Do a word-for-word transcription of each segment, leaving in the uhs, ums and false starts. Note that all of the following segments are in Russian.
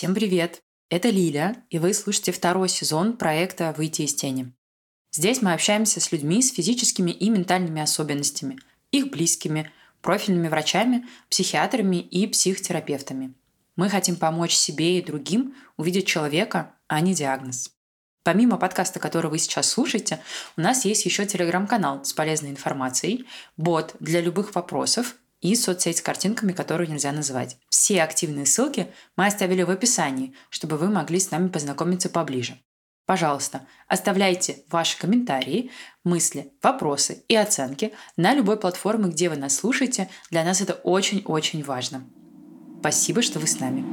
Всем привет! Это Лилия, и вы слушаете второй сезон проекта «Выйти из тени». Здесь мы общаемся с людьми с физическими и ментальными особенностями, их близкими, профильными врачами, психиатрами и психотерапевтами. Мы хотим помочь себе и другим увидеть человека, а не диагноз. Помимо подкаста, который вы сейчас слушаете, у нас есть еще телеграм-канал с полезной информацией, бот для любых вопросов и соцсеть с картинками, которую нельзя называть. Все активные ссылки мы оставили в описании, чтобы вы могли с нами познакомиться поближе. Пожалуйста, оставляйте ваши комментарии, мысли, вопросы и оценки на любой платформе, где вы нас слушаете. Для нас это очень-очень важно. Спасибо, что вы с нами.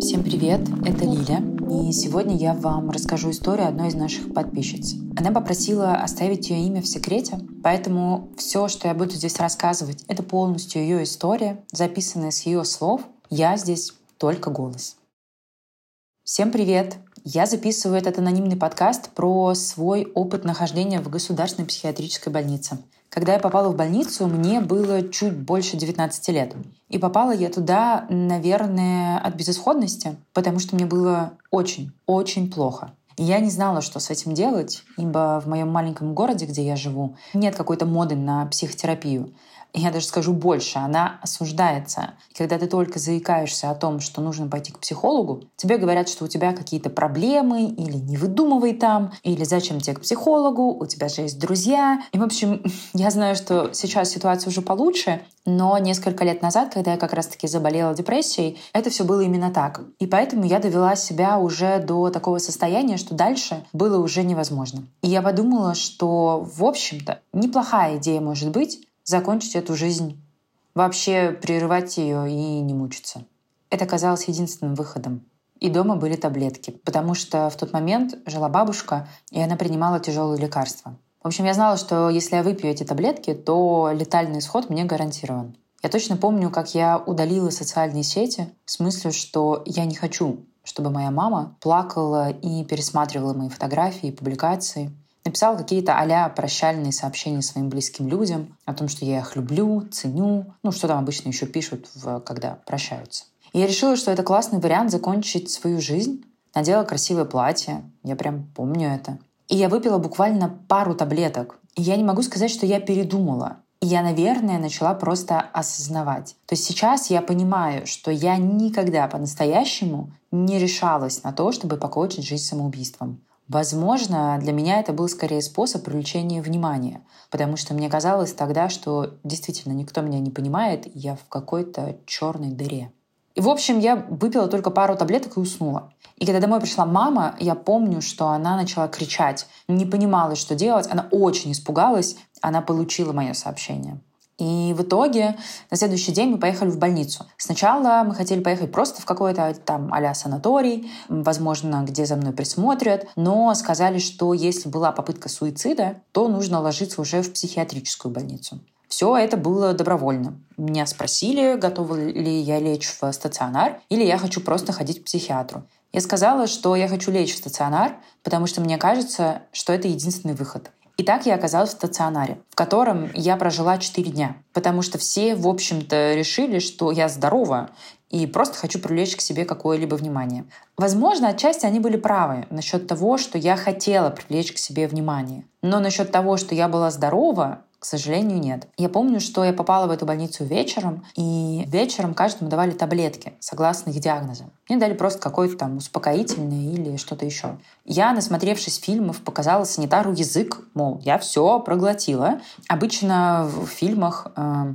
Всем привет, это Лиля, и сегодня я вам расскажу историю одной из наших подписчиц. Она попросила оставить ее имя в секрете, поэтому все, что я буду здесь рассказывать, это полностью ее история, записанная с ее слов. Я здесь только голос. Всем привет! Я записываю этот анонимный подкаст про свой опыт нахождения в государственной психиатрической больнице. Когда я попала в больницу, мне было чуть больше девятнадцати лет. И попала я туда, наверное, от безысходности, потому что мне было очень-очень плохо. И я не знала, что с этим делать, ибо в моем маленьком городе, где я живу, нет какой-то моды на психотерапию. Я даже скажу больше, она осуждается. Когда ты только заикаешься о том, что нужно пойти к психологу, тебе говорят, что у тебя какие-то проблемы, или не выдумывай там, или зачем тебе к психологу, у тебя же есть друзья. И, в общем, я знаю, что сейчас ситуация уже получше, но несколько лет назад, когда я как раз-таки заболела депрессией, это все было именно так. И поэтому я довела себя уже до такого состояния, что дальше было уже невозможно. И я подумала, что, в общем-то, неплохая идея может быть, закончить эту жизнь, вообще прерывать ее и не мучиться. Это казалось единственным выходом. И дома были таблетки, потому что в тот момент жила бабушка, и она принимала тяжелые лекарства. В общем, я знала, что если я выпью эти таблетки, то летальный исход мне гарантирован. Я точно помню, как я удалила социальные сети с мыслью, что я не хочу, чтобы моя мама плакала и пересматривала мои фотографии и публикации. Написала какие-то а-ля прощальные сообщения своим близким людям о том, что я их люблю, ценю. Ну, что там обычно еще пишут, в, когда прощаются. И я решила, что это классный вариант закончить свою жизнь. Надела красивое платье. Я прям помню это. И я выпила буквально пару таблеток. И я не могу сказать, что я передумала. И я, наверное, начала просто осознавать. То есть сейчас я понимаю, что я никогда по-настоящему не решалась на то, чтобы покончить жизнь самоубийством. Возможно, для меня это был скорее способ привлечения внимания, потому что мне казалось тогда, что действительно никто меня не понимает, и я в какой-то черной дыре. И, в общем, я выпила только пару таблеток и уснула. И когда домой пришла мама, я помню, что она начала кричать, не понимала, что делать, она очень испугалась, она получила мое сообщение. И в итоге на следующий день мы поехали в больницу. Сначала мы хотели поехать просто в какой-то там а-ля санаторий, возможно, где за мной присмотрят, но сказали, что если была попытка суицида, то нужно ложиться уже в психиатрическую больницу. Все это было добровольно. Меня спросили, готова ли я лечь в стационар или я хочу просто ходить к психиатру. Я сказала, что я хочу лечь в стационар, потому что мне кажется, что это единственный выход. И так я оказалась в стационаре, в котором я прожила четыре дня, потому что все, в общем-то, решили, что я здорова и просто хочу привлечь к себе какое-либо внимание. Возможно, отчасти они были правы насчет того, что я хотела привлечь к себе внимание. Но насчет того, что я была здорова, к сожалению, нет. Я помню, что я попала в эту больницу вечером, и вечером каждому давали таблетки, согласно их диагнозам. Мне дали просто какой-то там успокоительный или что-то еще. Я, насмотревшись фильмов, показала санитару язык, мол, я все проглотила. Обычно в фильмах э,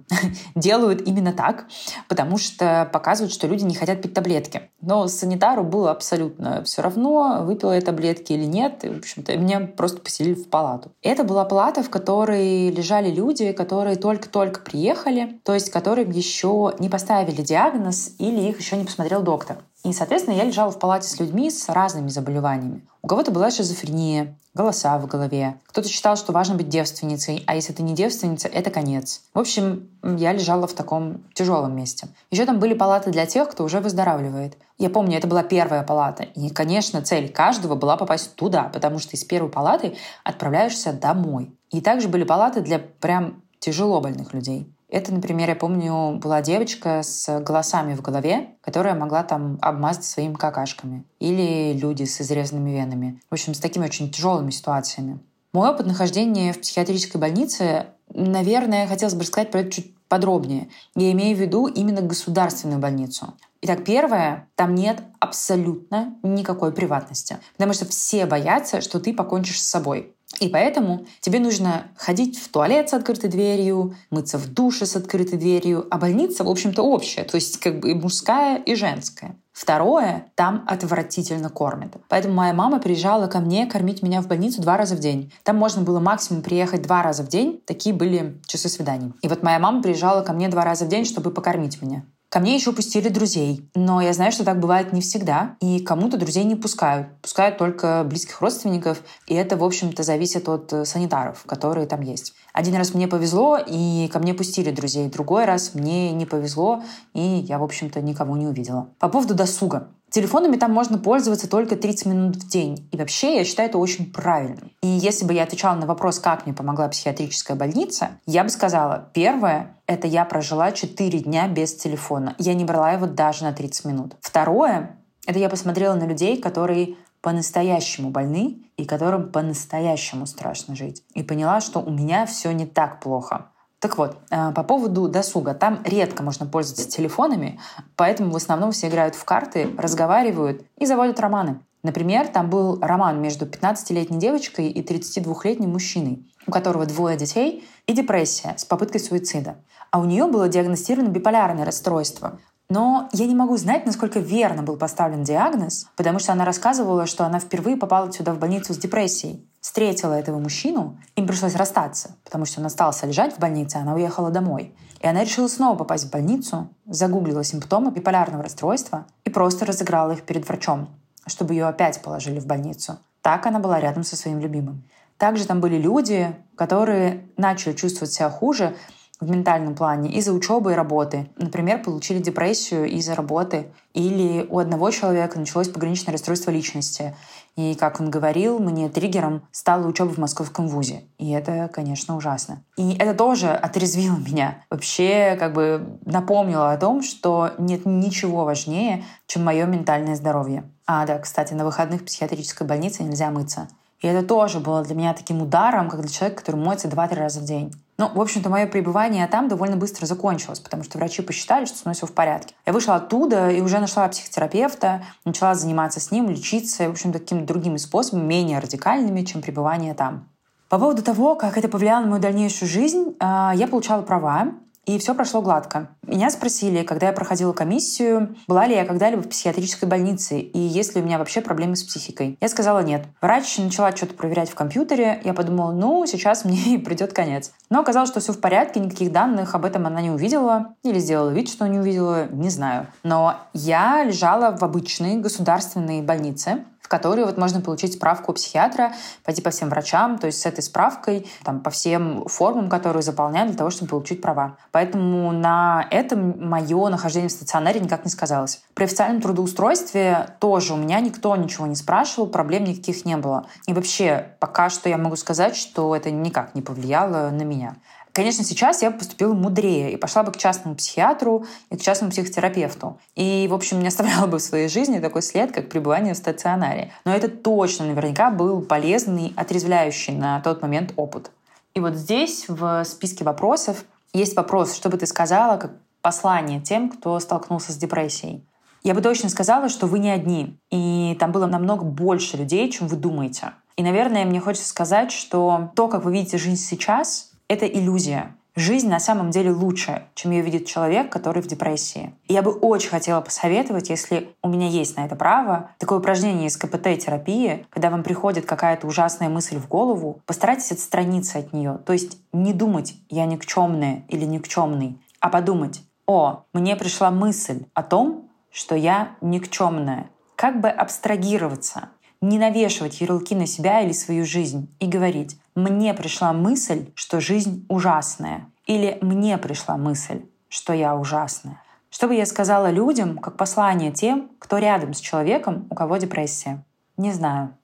делают именно так, потому что показывают, что люди не хотят пить таблетки. Но санитару было абсолютно все равно, выпила я таблетки или нет. И, в общем-то, меня просто поселили в палату. Это была палата, в которой лежали люди, которые только-только приехали, то есть которым еще не поставили диагноз или их еще не посмотрел доктор. И, соответственно, я лежала в палате с людьми с разными заболеваниями. У кого-то была шизофрения, голоса в голове. Кто-то считал, что важно быть девственницей, а если ты не девственница, это конец. В общем, я лежала в таком тяжелом месте. Еще там были палаты для тех, кто уже выздоравливает. Я помню, это была первая палата. И, конечно, цель каждого была попасть туда, потому что из первой палаты отправляешься домой. И также были палаты для прям тяжело больных людей. Это, например, я помню, была девочка с голосами в голове, которая могла там обмазаться своими какашками. Или люди с изрезанными венами. В общем, с такими очень тяжелыми ситуациями. Мой опыт нахождения в психиатрической больнице, наверное, хотелось бы рассказать про это чуть подробнее. Я имею в виду именно государственную больницу. Итак, первое, там нет абсолютно никакой приватности. Потому что все боятся, что ты покончишь с собой. И поэтому тебе нужно ходить в туалет с открытой дверью, мыться в душе с открытой дверью, а больница, в общем-то, общая, то есть как бы и мужская, и женская. Второе, там отвратительно кормят. Поэтому моя мама приезжала ко мне кормить меня в больницу два раза в день. Там можно было максимум приехать два раза в день, такие были часы свиданий. И вот моя мама приезжала ко мне два раза в день, чтобы покормить меня. Ко мне еще пустили друзей, но я знаю, что так бывает не всегда, и кому-то друзей не пускают. Пускают только близких родственников, и это, в общем-то, зависит от санитаров, которые там есть. Один раз мне повезло, и ко мне пустили друзей, другой раз мне не повезло, и я, в общем-то, никого не увидела. По поводу досуга. Телефонами там можно пользоваться только тридцать минут в день. И вообще, я считаю это очень правильным. И если бы я отвечала на вопрос, как мне помогла психиатрическая больница, я бы сказала, первое, это я прожила четыре дня без телефона. Я не брала его даже на тридцать минут. Второе, это я посмотрела на людей, которые по-настоящему больны и которым по-настоящему страшно жить. И поняла, что у меня все не так плохо. Так вот, по поводу досуга. Там редко можно пользоваться телефонами, поэтому в основном все играют в карты, разговаривают и заводят романы. Например, там был роман между пятнадцатилетней девочкой и тридцатидвухлетним мужчиной, у которого двое детей и депрессия с попыткой суицида. А у нее было диагностировано биполярное расстройство. Но я не могу знать, насколько верно был поставлен диагноз, потому что она рассказывала, что она впервые попала сюда в больницу с депрессией. Встретила этого мужчину, им пришлось расстаться, потому что он остался лежать в больнице, она уехала домой. И она решила снова попасть в больницу, загуглила симптомы биполярного расстройства и просто разыграла их перед врачом, чтобы ее опять положили в больницу. Так она была рядом со своим любимым. Также там были люди, которые начали чувствовать себя хуже в ментальном плане из-за учебы и работы. Например, получили депрессию из-за работы. Или у одного человека началось пограничное расстройство личности. И, как он говорил, мне триггером стала учеба в московском вузе. И это, конечно, ужасно. И это тоже отрезвило меня. Вообще, как бы напомнило о том, что нет ничего важнее, чем мое ментальное здоровье. А, да, кстати, на выходных в психиатрической больнице нельзя мыться. И это тоже было для меня таким ударом, как для человека, который моется два-три раза в день. Ну, в общем-то, мое пребывание там довольно быстро закончилось, потому что врачи посчитали, что со мной все в порядке. Я вышла оттуда и уже нашла психотерапевта, начала заниматься с ним, лечиться, в общем-то, какими-то другими способами, менее радикальными, чем пребывание там. По поводу того, как это повлияло на мою дальнейшую жизнь, я получала права, и все прошло гладко. Меня спросили, когда я проходила комиссию, была ли я когда-либо в психиатрической больнице и есть ли у меня вообще проблемы с психикой. Я сказала нет. Врач начала что-то проверять в компьютере. Я подумала, ну, сейчас мне придет конец. Но оказалось, что все в порядке, никаких данных об этом она не увидела или сделала вид, что не увидела, не знаю. Но я лежала в обычной государственной больнице, в которой вот можно получить справку у психиатра, пойти по всем врачам, то есть с этой справкой, там, по всем формам, которые заполняют для того, чтобы получить права. Поэтому на этом мое нахождение в стационаре никак не сказалось. При официальном трудоустройстве тоже у меня никто ничего не спрашивал, проблем никаких не было. И вообще, пока что я могу сказать, что это никак не повлияло на меня. Конечно, сейчас я поступила мудрее и пошла бы к частному психиатру и к частному психотерапевту. И, в общем, не оставляла бы в своей жизни такой след, как пребывание в стационаре. Но это точно наверняка был полезный, отрезвляющий на тот момент опыт. И вот здесь в списке вопросов есть вопрос, что бы ты сказала как послание тем, кто столкнулся с депрессией. Я бы точно сказала, что вы не одни. И там было намного больше людей, чем вы думаете. И, наверное, мне хочется сказать, что то, как вы видите жизнь сейчас, это иллюзия. Жизнь на самом деле лучше, чем ее видит человек, который в депрессии. И я бы очень хотела посоветовать, если у меня есть на это право, такое упражнение из ка пэ тэ-терапии, когда вам приходит какая-то ужасная мысль в голову, постарайтесь отстраниться от нее. То есть не думать «я никчемная» или «никчемный», а подумать «о, мне пришла мысль о том, что я никчемная. Как бы абстрагироваться, не навешивать ярлыки на себя или свою жизнь и говорить: «Мне пришла мысль, что жизнь ужасная» или «Мне пришла мысль, что я ужасная». Что бы я сказала людям, как послание тем, кто рядом с человеком, у кого депрессия? Не знаю.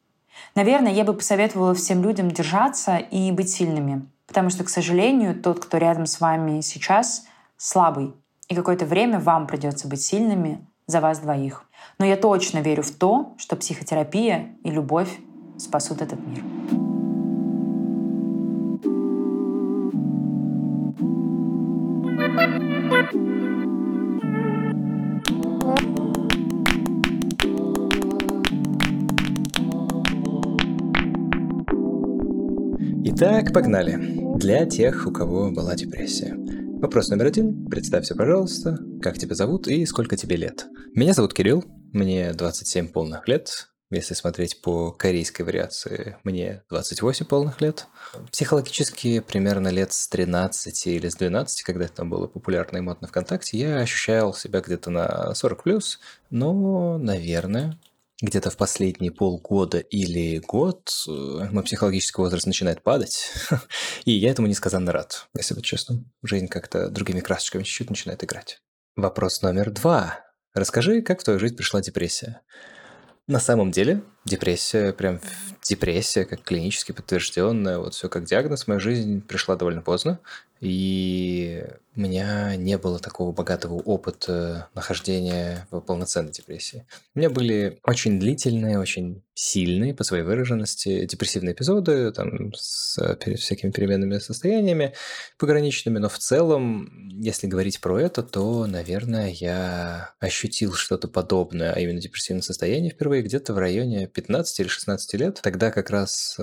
Наверное, я бы посоветовала всем людям держаться и быть сильными, потому что, к сожалению, тот, кто рядом с вами сейчас, слабый, и какое-то время вам придется быть сильными за вас двоих. Но я точно верю в то, что психотерапия и любовь спасут этот мир. Итак, погнали. Для тех, у кого была депрессия. Вопрос номер один. Представься, пожалуйста, как тебя зовут и сколько тебе лет. Меня зовут Кирилл, мне двадцать семь полных лет. Если смотреть по корейской вариации, мне двадцать восемь полных лет. Психологически примерно лет с тринадцати или с двенадцати, когда это было популярно и модно ВКонтакте, я ощущал себя где-то на сорок плюс, но, наверное... Где-то в последние полгода или год мой психологический возраст начинает падать, и я этому несказанно рад, если быть честным. Жизнь как-то другими красочками чуть-чуть начинает играть. Вопрос номер два. Расскажи, как в твою жизнь пришла депрессия? На самом деле депрессия, прям депрессия, как клинически подтвержденная, вот все как диагноз, моя жизнь пришла довольно поздно, и у меня не было такого богатого опыта нахождения в полноценной депрессии. У меня были очень длительные, очень сильные по своей выраженности депрессивные эпизоды, там с всякими переменными состояниями, пограничными, но в целом, если говорить про это, то, наверное, я ощутил что-то подобное, а именно депрессивное состояние впервые где-то в районе пятнадцати или шестнадцати лет. Тогда как раз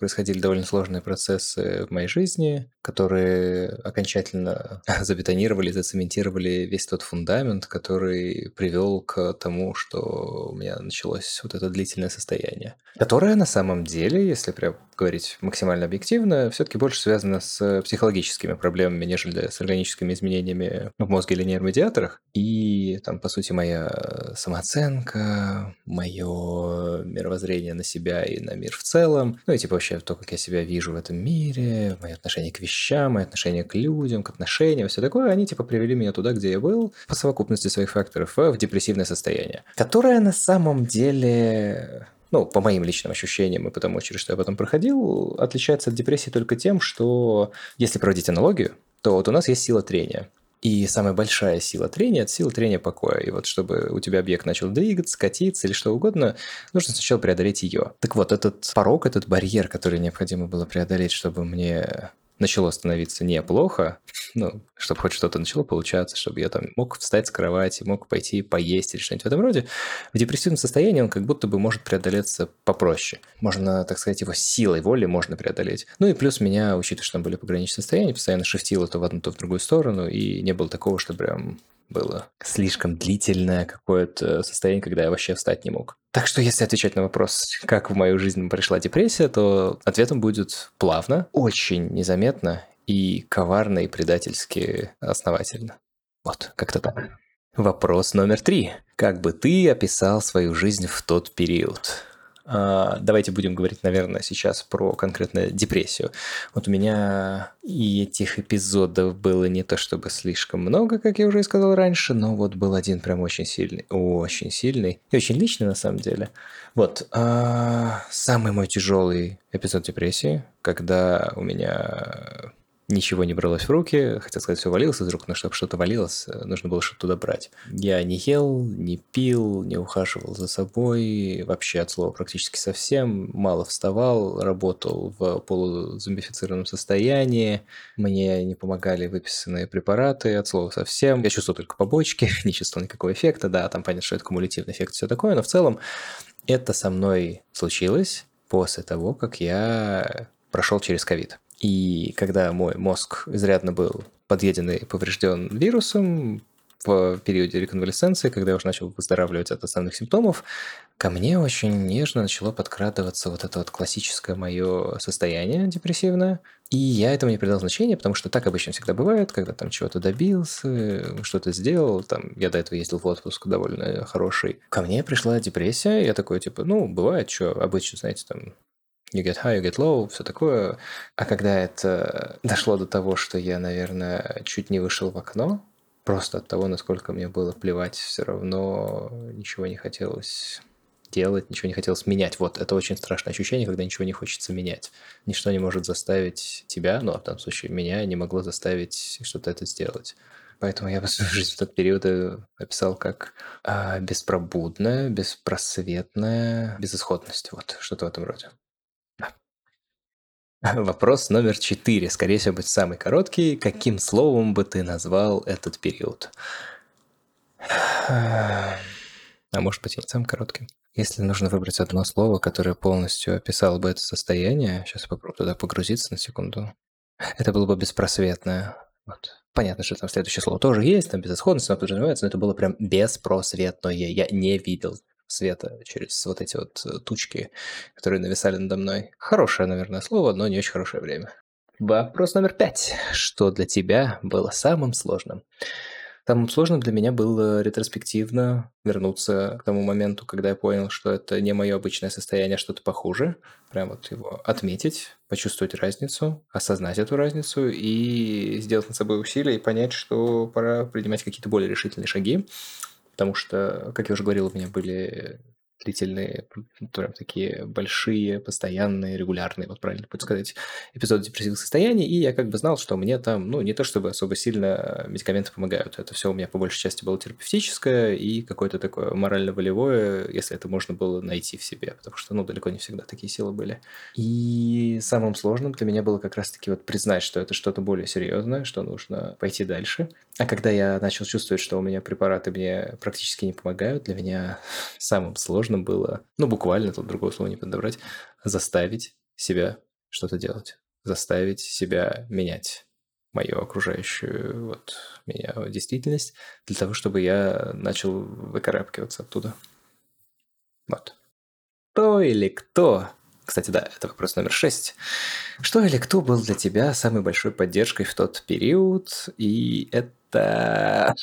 происходили довольно сложные процессы в моей жизни, которые окончательно забетонировали, зацементировали весь тот фундамент, который привел к тому, что у меня началось вот это длительное состояние, которое на самом деле, если прям говорить максимально объективно, все-таки больше связано с психологическими проблемами, нежели с органическими изменениями в мозге или нейромедиаторах. И там, по сути, моя самооценка, мое мировоззрение на себя и на мир в целом, ну и типа вообще то, как я себя вижу в этом мире, мое отношение к вещам, мое отношение к людям, к отношениям, все такое, они типа привели меня туда, где я был, по совокупности своих факторов, в депрессивное состояние, которое на самом деле... ну, по моим личным ощущениям и потому, через что я потом проходил, отличается от депрессии только тем, что если проводить аналогию, то вот у нас есть сила трения. И самая большая сила трения – это сила трения покоя. И вот чтобы у тебя объект начал двигаться, катиться или что угодно, нужно сначала преодолеть ее. Так вот, этот порог, этот барьер, который необходимо было преодолеть, чтобы мне... начало становиться неплохо, ну, чтобы хоть что-то начало получаться, чтобы я там мог встать с кровати, мог пойти поесть или что-нибудь в этом роде, в депрессивном состоянии он как будто бы может преодолеться попроще. Можно, так сказать, его силой воли можно преодолеть. Ну и плюс меня, учитывая, что там были пограничные состояния, постоянно шифтило то в одну, то в другую сторону, и не было такого, что прям... было слишком длительное какое-то состояние, когда я вообще встать не мог. Так что если отвечать на вопрос, как в мою жизнь пришла депрессия, то ответом будет плавно, очень незаметно и коварно и предательски основательно. Вот, как-то так. Вопрос номер три. Как бы ты описал свою жизнь в тот период? Давайте будем говорить, наверное, сейчас про конкретно депрессию. Вот у меня и этих эпизодов было не то чтобы слишком много, как я уже и сказал раньше, но вот был один прям очень сильный, очень сильный и очень личный на самом деле. Вот, самый мой тяжелый эпизод депрессии, когда у меня... ничего не бралось в руки, хотел сказать, все валилось из рук, но чтобы что-то валилось, нужно было что-то туда брать. Я не ел, не пил, не ухаживал за собой, вообще от слова практически совсем, мало вставал, работал в полузомбифицированном состоянии, мне не помогали выписанные препараты, от слова совсем. Я чувствовал только побочки, не чувствовал никакого эффекта, да, там понятно, что это кумулятивный эффект, все такое, но в целом это со мной случилось после того, как я прошел через ковид. И когда мой мозг изрядно был подъеден и поврежден вирусом, в периоде реконвалесценции, когда я уже начал выздоравливать от основных симптомов, ко мне очень нежно начало подкрадываться вот это вот классическое мое состояние депрессивное. И я этому не придал значения, потому что так обычно всегда бывает, когда там чего-то добился, что-то сделал. Там, я до этого ездил в отпуск довольно хороший. Ко мне пришла депрессия, я такой, типа, ну, бывает, что обычно, знаете, там... You get high, you get low, все такое. А когда это дошло до того, что я, наверное, чуть не вышел в окно, просто от того, насколько мне было плевать, все равно ничего не хотелось делать, ничего не хотелось менять. Вот, это очень страшное ощущение, когда ничего не хочется менять. Ничто не может заставить тебя, ну, а в данном случае меня, не могло заставить что-то это сделать. Поэтому я бы свою жизнь в тот период описал как а, беспробудная, беспросветная безысходность. Вот, что-то в этом роде. Вопрос номер четыре, скорее всего, будет самый короткий. Каким словом бы ты назвал этот период? А может быть, и не самым коротким. Если нужно выбрать одно слово, которое полностью описало бы это состояние, сейчас попробую туда погрузиться на секунду, это было бы беспросветное. Вот. Понятно, что там следующее слово тоже есть, там безысходность, оно подразумевается, но это было прям беспросветное. Я не видел света через вот эти вот тучки, которые нависали надо мной. Хорошее, наверное, слово, но не очень хорошее время. Вопрос номер пять. Что для тебя было самым сложным? Самым сложным для меня было ретроспективно вернуться к тому моменту, когда я понял, что это не мое обычное состояние, а что-то похуже. Прям вот его отметить, почувствовать разницу, осознать эту разницу и сделать над собой усилия и понять, что пора принимать какие-то более решительные шаги. Потому что, как я уже говорил, у меня были длительные, прям такие большие, постоянные, регулярные, вот правильно будет сказать, эпизоды депрессивных состояний, и я как бы знал, что мне там, ну, не то чтобы особо сильно медикаменты помогают, это все у меня по большей части было терапевтическое и какое-то такое морально-волевое, если это можно было найти в себе, потому что, ну, далеко не всегда такие силы были. И самым сложным для меня было как раз-таки вот признать, что это что-то более серьезное, что нужно пойти дальше. А когда я начал чувствовать, что у меня препараты мне практически не помогают, для меня самым сложным было, ну, буквально, тут другого слова не подобрать, заставить себя что-то делать, заставить себя менять мою окружающую вот, меня действительность для того, чтобы я начал выкарабкиваться оттуда. Вот. Кто или кто... Кстати, да, это вопрос номер шесть. Что или кто был для тебя самой большой поддержкой в тот период? И это...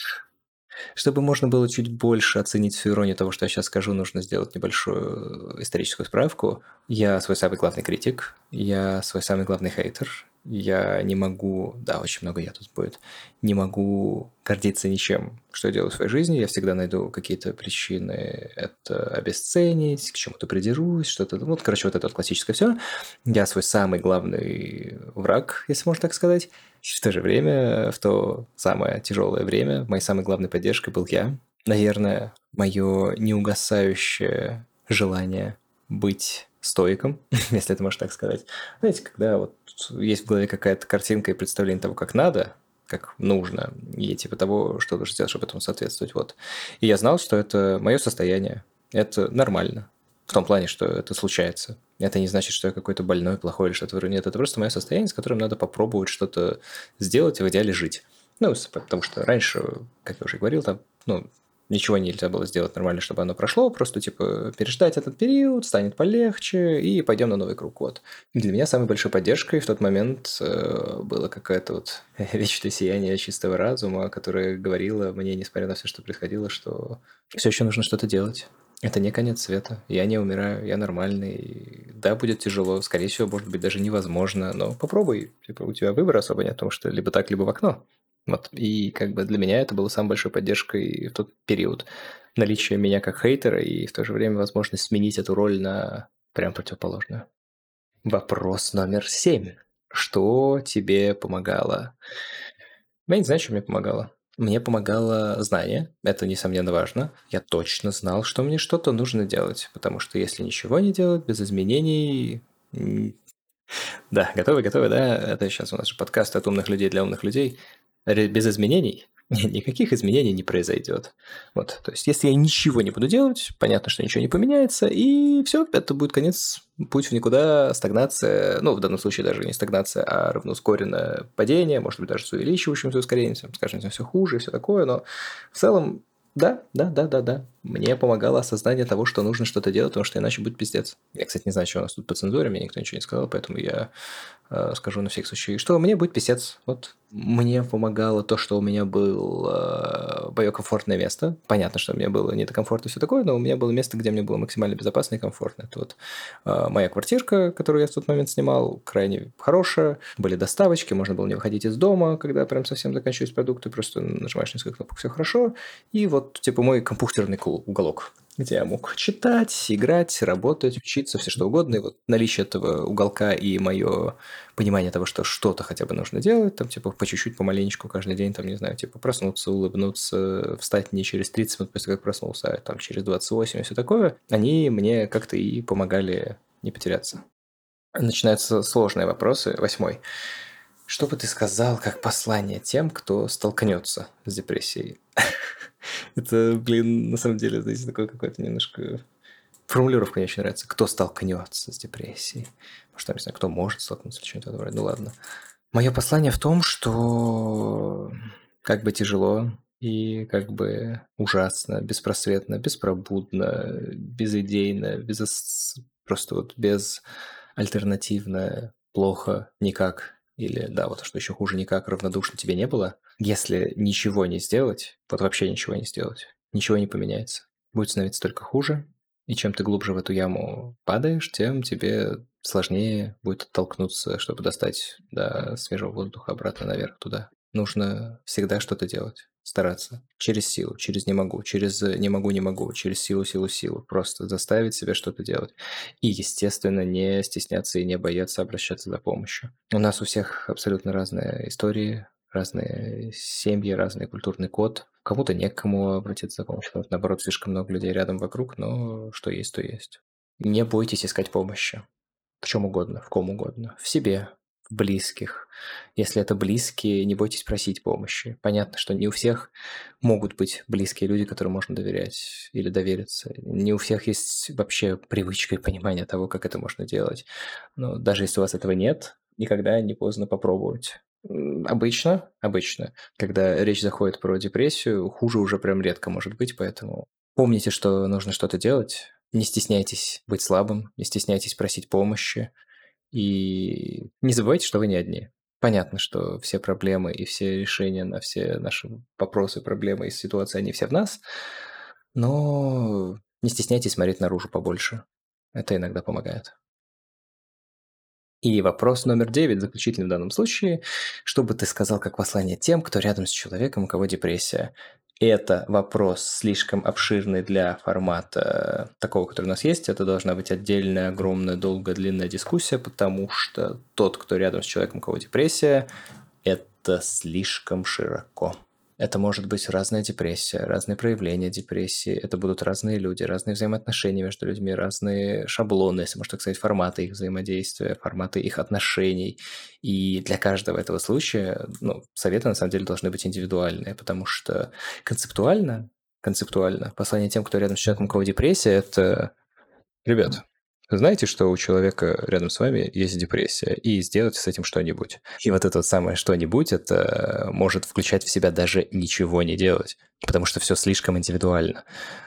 Чтобы можно было чуть больше оценить всю иронию того, что я сейчас скажу, нужно сделать небольшую историческую справку. Я свой самый главный критик, я свой самый главный хейтер. Я не могу... Да, очень много я тут будет. Не могу гордиться ничем, что я делаю в своей жизни. Я всегда найду какие-то причины это обесценить, к чему-то придерусь, что-то... Ну, вот, короче, вот это вот классическое все. Я свой самый главный враг, если можно так сказать. И в то же время, в то самое тяжелое время, моей самой главной поддержкой был я. Наверное, мое неугасающее желание быть... стоиком, если это можно так сказать. Знаете, когда вот есть в голове какая-то картинка и представление того, как надо, как нужно, и типа того, что нужно сделать, чтобы этому соответствовать. Вот. И я знал, что это мое состояние, это нормально. В том плане, что это случается. Это не значит, что я какой-то больной, плохой или что-то вроде. Нет, это просто мое состояние, с которым надо попробовать что-то сделать и в идеале жить. Ну, потому что раньше, как я уже говорил, там, ну, ничего нельзя было сделать нормально, чтобы оно прошло, просто, типа, переждать этот период, станет полегче, и пойдем на новый круг. Вот. Для меня самой большой поддержкой в тот момент э, было какое-то вот вечное сияние чистого разума, которое говорило мне, несмотря на все, что происходило, что все еще нужно что-то делать. Это не конец света, я не умираю, я нормальный. Да, будет тяжело, скорее всего, может быть, даже невозможно, но попробуй, типа, у тебя выбора особо нет, потому что либо так, либо в окно. Вот. И как бы для меня это было самой большой поддержкой в тот период. Наличие меня как хейтера и в то же время возможность сменить эту роль на прям противоположную. Вопрос номер семь. Что тебе помогало? Я не знаю, что мне помогало. Мне помогало знание. Это, несомненно, важно. Я точно знал, что мне что-то нужно делать. Потому что если ничего не делать, без изменений... Да, готовы, готовы, да? Это сейчас у нас же подкаст от умных людей для умных людей. Без изменений никаких изменений не произойдет. Вот. То есть, если я ничего не буду делать, понятно, что ничего не поменяется, и все, это будет конец, путь в никуда, стагнация, ну, в данном случае даже не стагнация, а равноускоренное падение, может быть, даже с увеличивающимся ускорением, скажем, все хуже и все такое, но в целом, да, да, да, да, да, мне помогало осознание того, что нужно что-то делать, потому что иначе будет пиздец. Я, кстати, не знаю, что у нас тут по цензуре, мне никто ничего не сказал, поэтому я э, скажу на всякий случай, что мне будет пиздец. Вот. Мне помогало то, что у меня было э, мое комфортное место. Понятно, что мне было не до комфорта и все такое, но у меня было место, где мне было максимально безопасно и комфортно. Это вот э, моя квартирка, которую я в тот момент снимал, крайне хорошая. Были доставочки, можно было не выходить из дома, когда прям совсем заканчивались продукты, просто нажимаешь несколько кнопок, все хорошо. И вот, типа, мой компьютерный клуб, уголок, где я мог читать, играть, работать, учиться, все что угодно. И вот наличие этого уголка и мое понимание того, что что-то хотя бы нужно делать, там типа по чуть-чуть, помаленечку каждый день, там, не знаю, типа проснуться, улыбнуться, встать не через тридцать минут после как проснулся, а там через двадцать восемь и все такое, они мне как-то и помогали не потеряться. Начинаются сложные вопросы. Восьмой. Что бы ты сказал как послание тем, кто столкнется с депрессией? Это, блин, на самом деле, знаете, такое какое-то немножко... Формулировка мне очень нравится. Кто столкнется с депрессией? Может, там, не знаю, кто может столкнуться или что-нибудь в этом роде. Ну, ладно. Мое послание в том, что как бы тяжело и как бы ужасно, беспросветно, беспробудно, безидейно, без... просто вот безальтернативно, плохо, никак... Или, да, вот что еще хуже, никак равнодушно тебе не было. Если ничего не сделать, вот вообще ничего не сделать, ничего не поменяется. Будет становиться только хуже. И чем ты глубже в эту яму падаешь, тем тебе сложнее будет оттолкнуться, чтобы достать до свежего воздуха обратно наверх туда. Нужно всегда что-то делать, стараться. Через силу, через не могу, через не могу, не могу, через силу, силу, силу. Просто заставить себя что-то делать. И, естественно, не стесняться и не бояться обращаться за помощью. У нас у всех абсолютно разные истории, разные семьи, разный культурный код. Кому-то не к кому обратиться за помощью, потому что, наоборот, слишком много людей рядом вокруг, но что есть, то есть. Не бойтесь искать помощи. В чем угодно, в ком угодно. В себе, в близких. Если это близкие, не бойтесь просить помощи. Понятно, что не у всех могут быть близкие люди, которым можно доверять или довериться. Не у всех есть вообще привычка и понимание того, как это можно делать. Но даже если у вас этого нет, никогда не поздно попробовать. Обычно, обычно, когда речь заходит про депрессию, хуже уже прям редко может быть, поэтому помните, что нужно что-то делать. Не стесняйтесь быть слабым, не стесняйтесь просить помощи. И не забывайте, что вы не одни. Понятно, что все проблемы и все решения на все наши вопросы, проблемы и ситуации, они все в нас. Но не стесняйтесь смотреть наружу побольше. Это иногда помогает. И вопрос номер девять, заключительный в данном случае. Что бы ты сказал как послание тем, кто рядом с человеком, у кого депрессия? Это вопрос слишком обширный для формата такого, который у нас есть. Это должна быть отдельная, огромная, долгая, длинная дискуссия, потому что тот, кто рядом с человеком, у кого депрессия, это слишком широко. Это может быть разная депрессия, разные проявления депрессии. Это будут разные люди, разные взаимоотношения между людьми, разные шаблоны, если можно так сказать, форматы их взаимодействия, форматы их отношений. И для каждого этого случая, ну, советы на самом деле должны быть индивидуальные, потому что концептуально, концептуально послание тем, кто рядом с человеком, у кого депрессия, это... Ребят, знаете, что у человека рядом с вами есть депрессия, и сделайте с этим что-нибудь. И вот это вот самое что-нибудь, это может включать в себя даже ничего не делать, потому что все слишком индивидуально.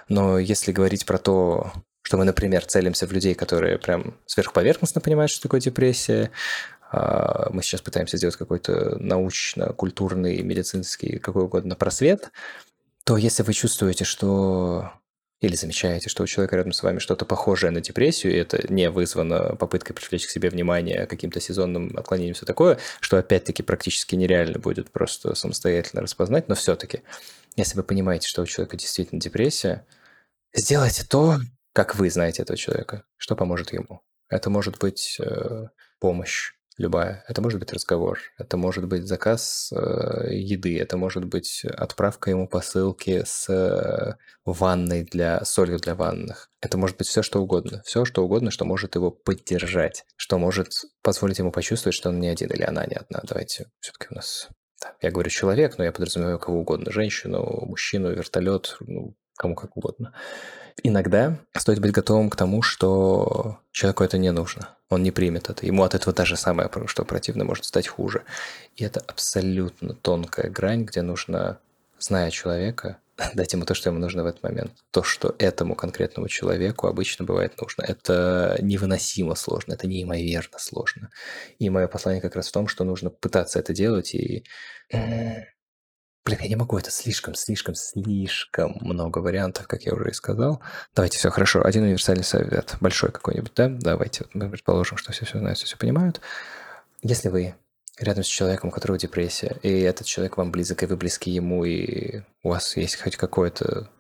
Но если говорить про то, что мы, например, целимся в людей, которые прям сверхповерхностно понимают, что такое депрессия, мы сейчас пытаемся сделать какой-то научно-культурный, медицинский, какой угодно просвет, то если вы чувствуете, что... или замечаете, что у человека рядом с вами что-то похожее на депрессию, и это не вызвано попыткой привлечь к себе внимание, каким-то сезонным отклонением, все такое, что опять-таки практически нереально будет просто самостоятельно распознать, но все-таки, если вы понимаете, что у человека действительно депрессия, сделайте то, как вы знаете этого человека, что поможет ему. Это может быть э, помощь любая, это может быть разговор, это может быть заказ э, еды, это может быть отправка ему посылки с э, ванной для, солью для ванных. Это может быть все, что угодно. Все, что угодно, что может его поддержать, что может позволить ему почувствовать, что он не один или она не одна. Давайте все-таки у нас место. Я говорю человек, но я подразумеваю кого угодно, женщину, мужчину, вертолет, ну, кому как угодно. Иногда стоит быть готовым к тому, что человеку это не нужно. Он не примет это. Ему от этого даже самое, что противно, может стать хуже. И это абсолютно тонкая грань, где нужно, зная человека, дать ему то, что ему нужно в этот момент. То, что этому конкретному человеку обычно бывает нужно. Это невыносимо сложно, это неимоверно сложно. И мое послание как раз в том, что нужно пытаться это делать и... Блин, я не могу, это слишком, слишком, слишком много вариантов, как я уже и сказал. Давайте, все, хорошо, один универсальный совет, большой какой-нибудь, да? Давайте, вот мы предположим, что все все знают, все все понимают. Если вы рядом с человеком, у которого депрессия, и этот человек вам близок, и вы близки ему, и у вас есть хоть какое-то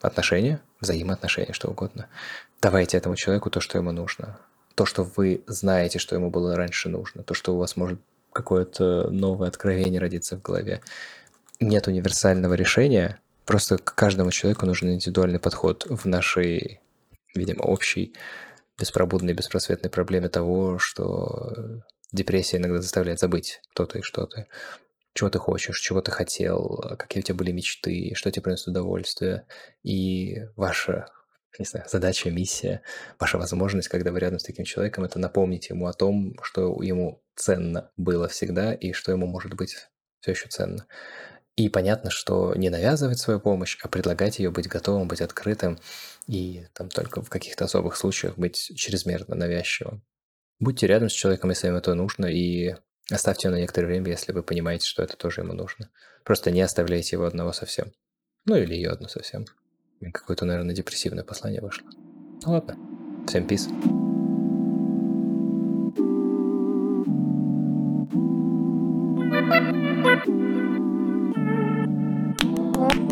отношение, взаимоотношение, что угодно, давайте этому человеку то, что ему нужно. То, что вы знаете, что ему было раньше нужно, то, что у вас может какое-то новое откровение родиться в голове. Нет универсального решения, просто к каждому человеку нужен индивидуальный подход в нашей, видимо, общей, беспробудной, беспросветной проблеме того, что депрессия иногда заставляет забыть, кто ты и что ты, чего ты хочешь, чего ты хотел, какие у тебя были мечты, что тебе приносит удовольствие, и ваша, не знаю, задача, миссия, ваша возможность, когда вы рядом с таким человеком, это напомнить ему о том, что ему ценно было всегда и что ему может быть все еще ценно. И понятно, что не навязывать свою помощь, а предлагать ее, быть готовым, быть открытым и там только в каких-то особых случаях быть чрезмерно навязчивым. Будьте рядом с человеком, если им это нужно, и оставьте его на некоторое время, если вы понимаете, что это тоже ему нужно. Просто не оставляйте его одного совсем. Ну или ее одну совсем. Какое-то, наверное, депрессивное послание вышло. Ну ладно. Всем peace. Thank you.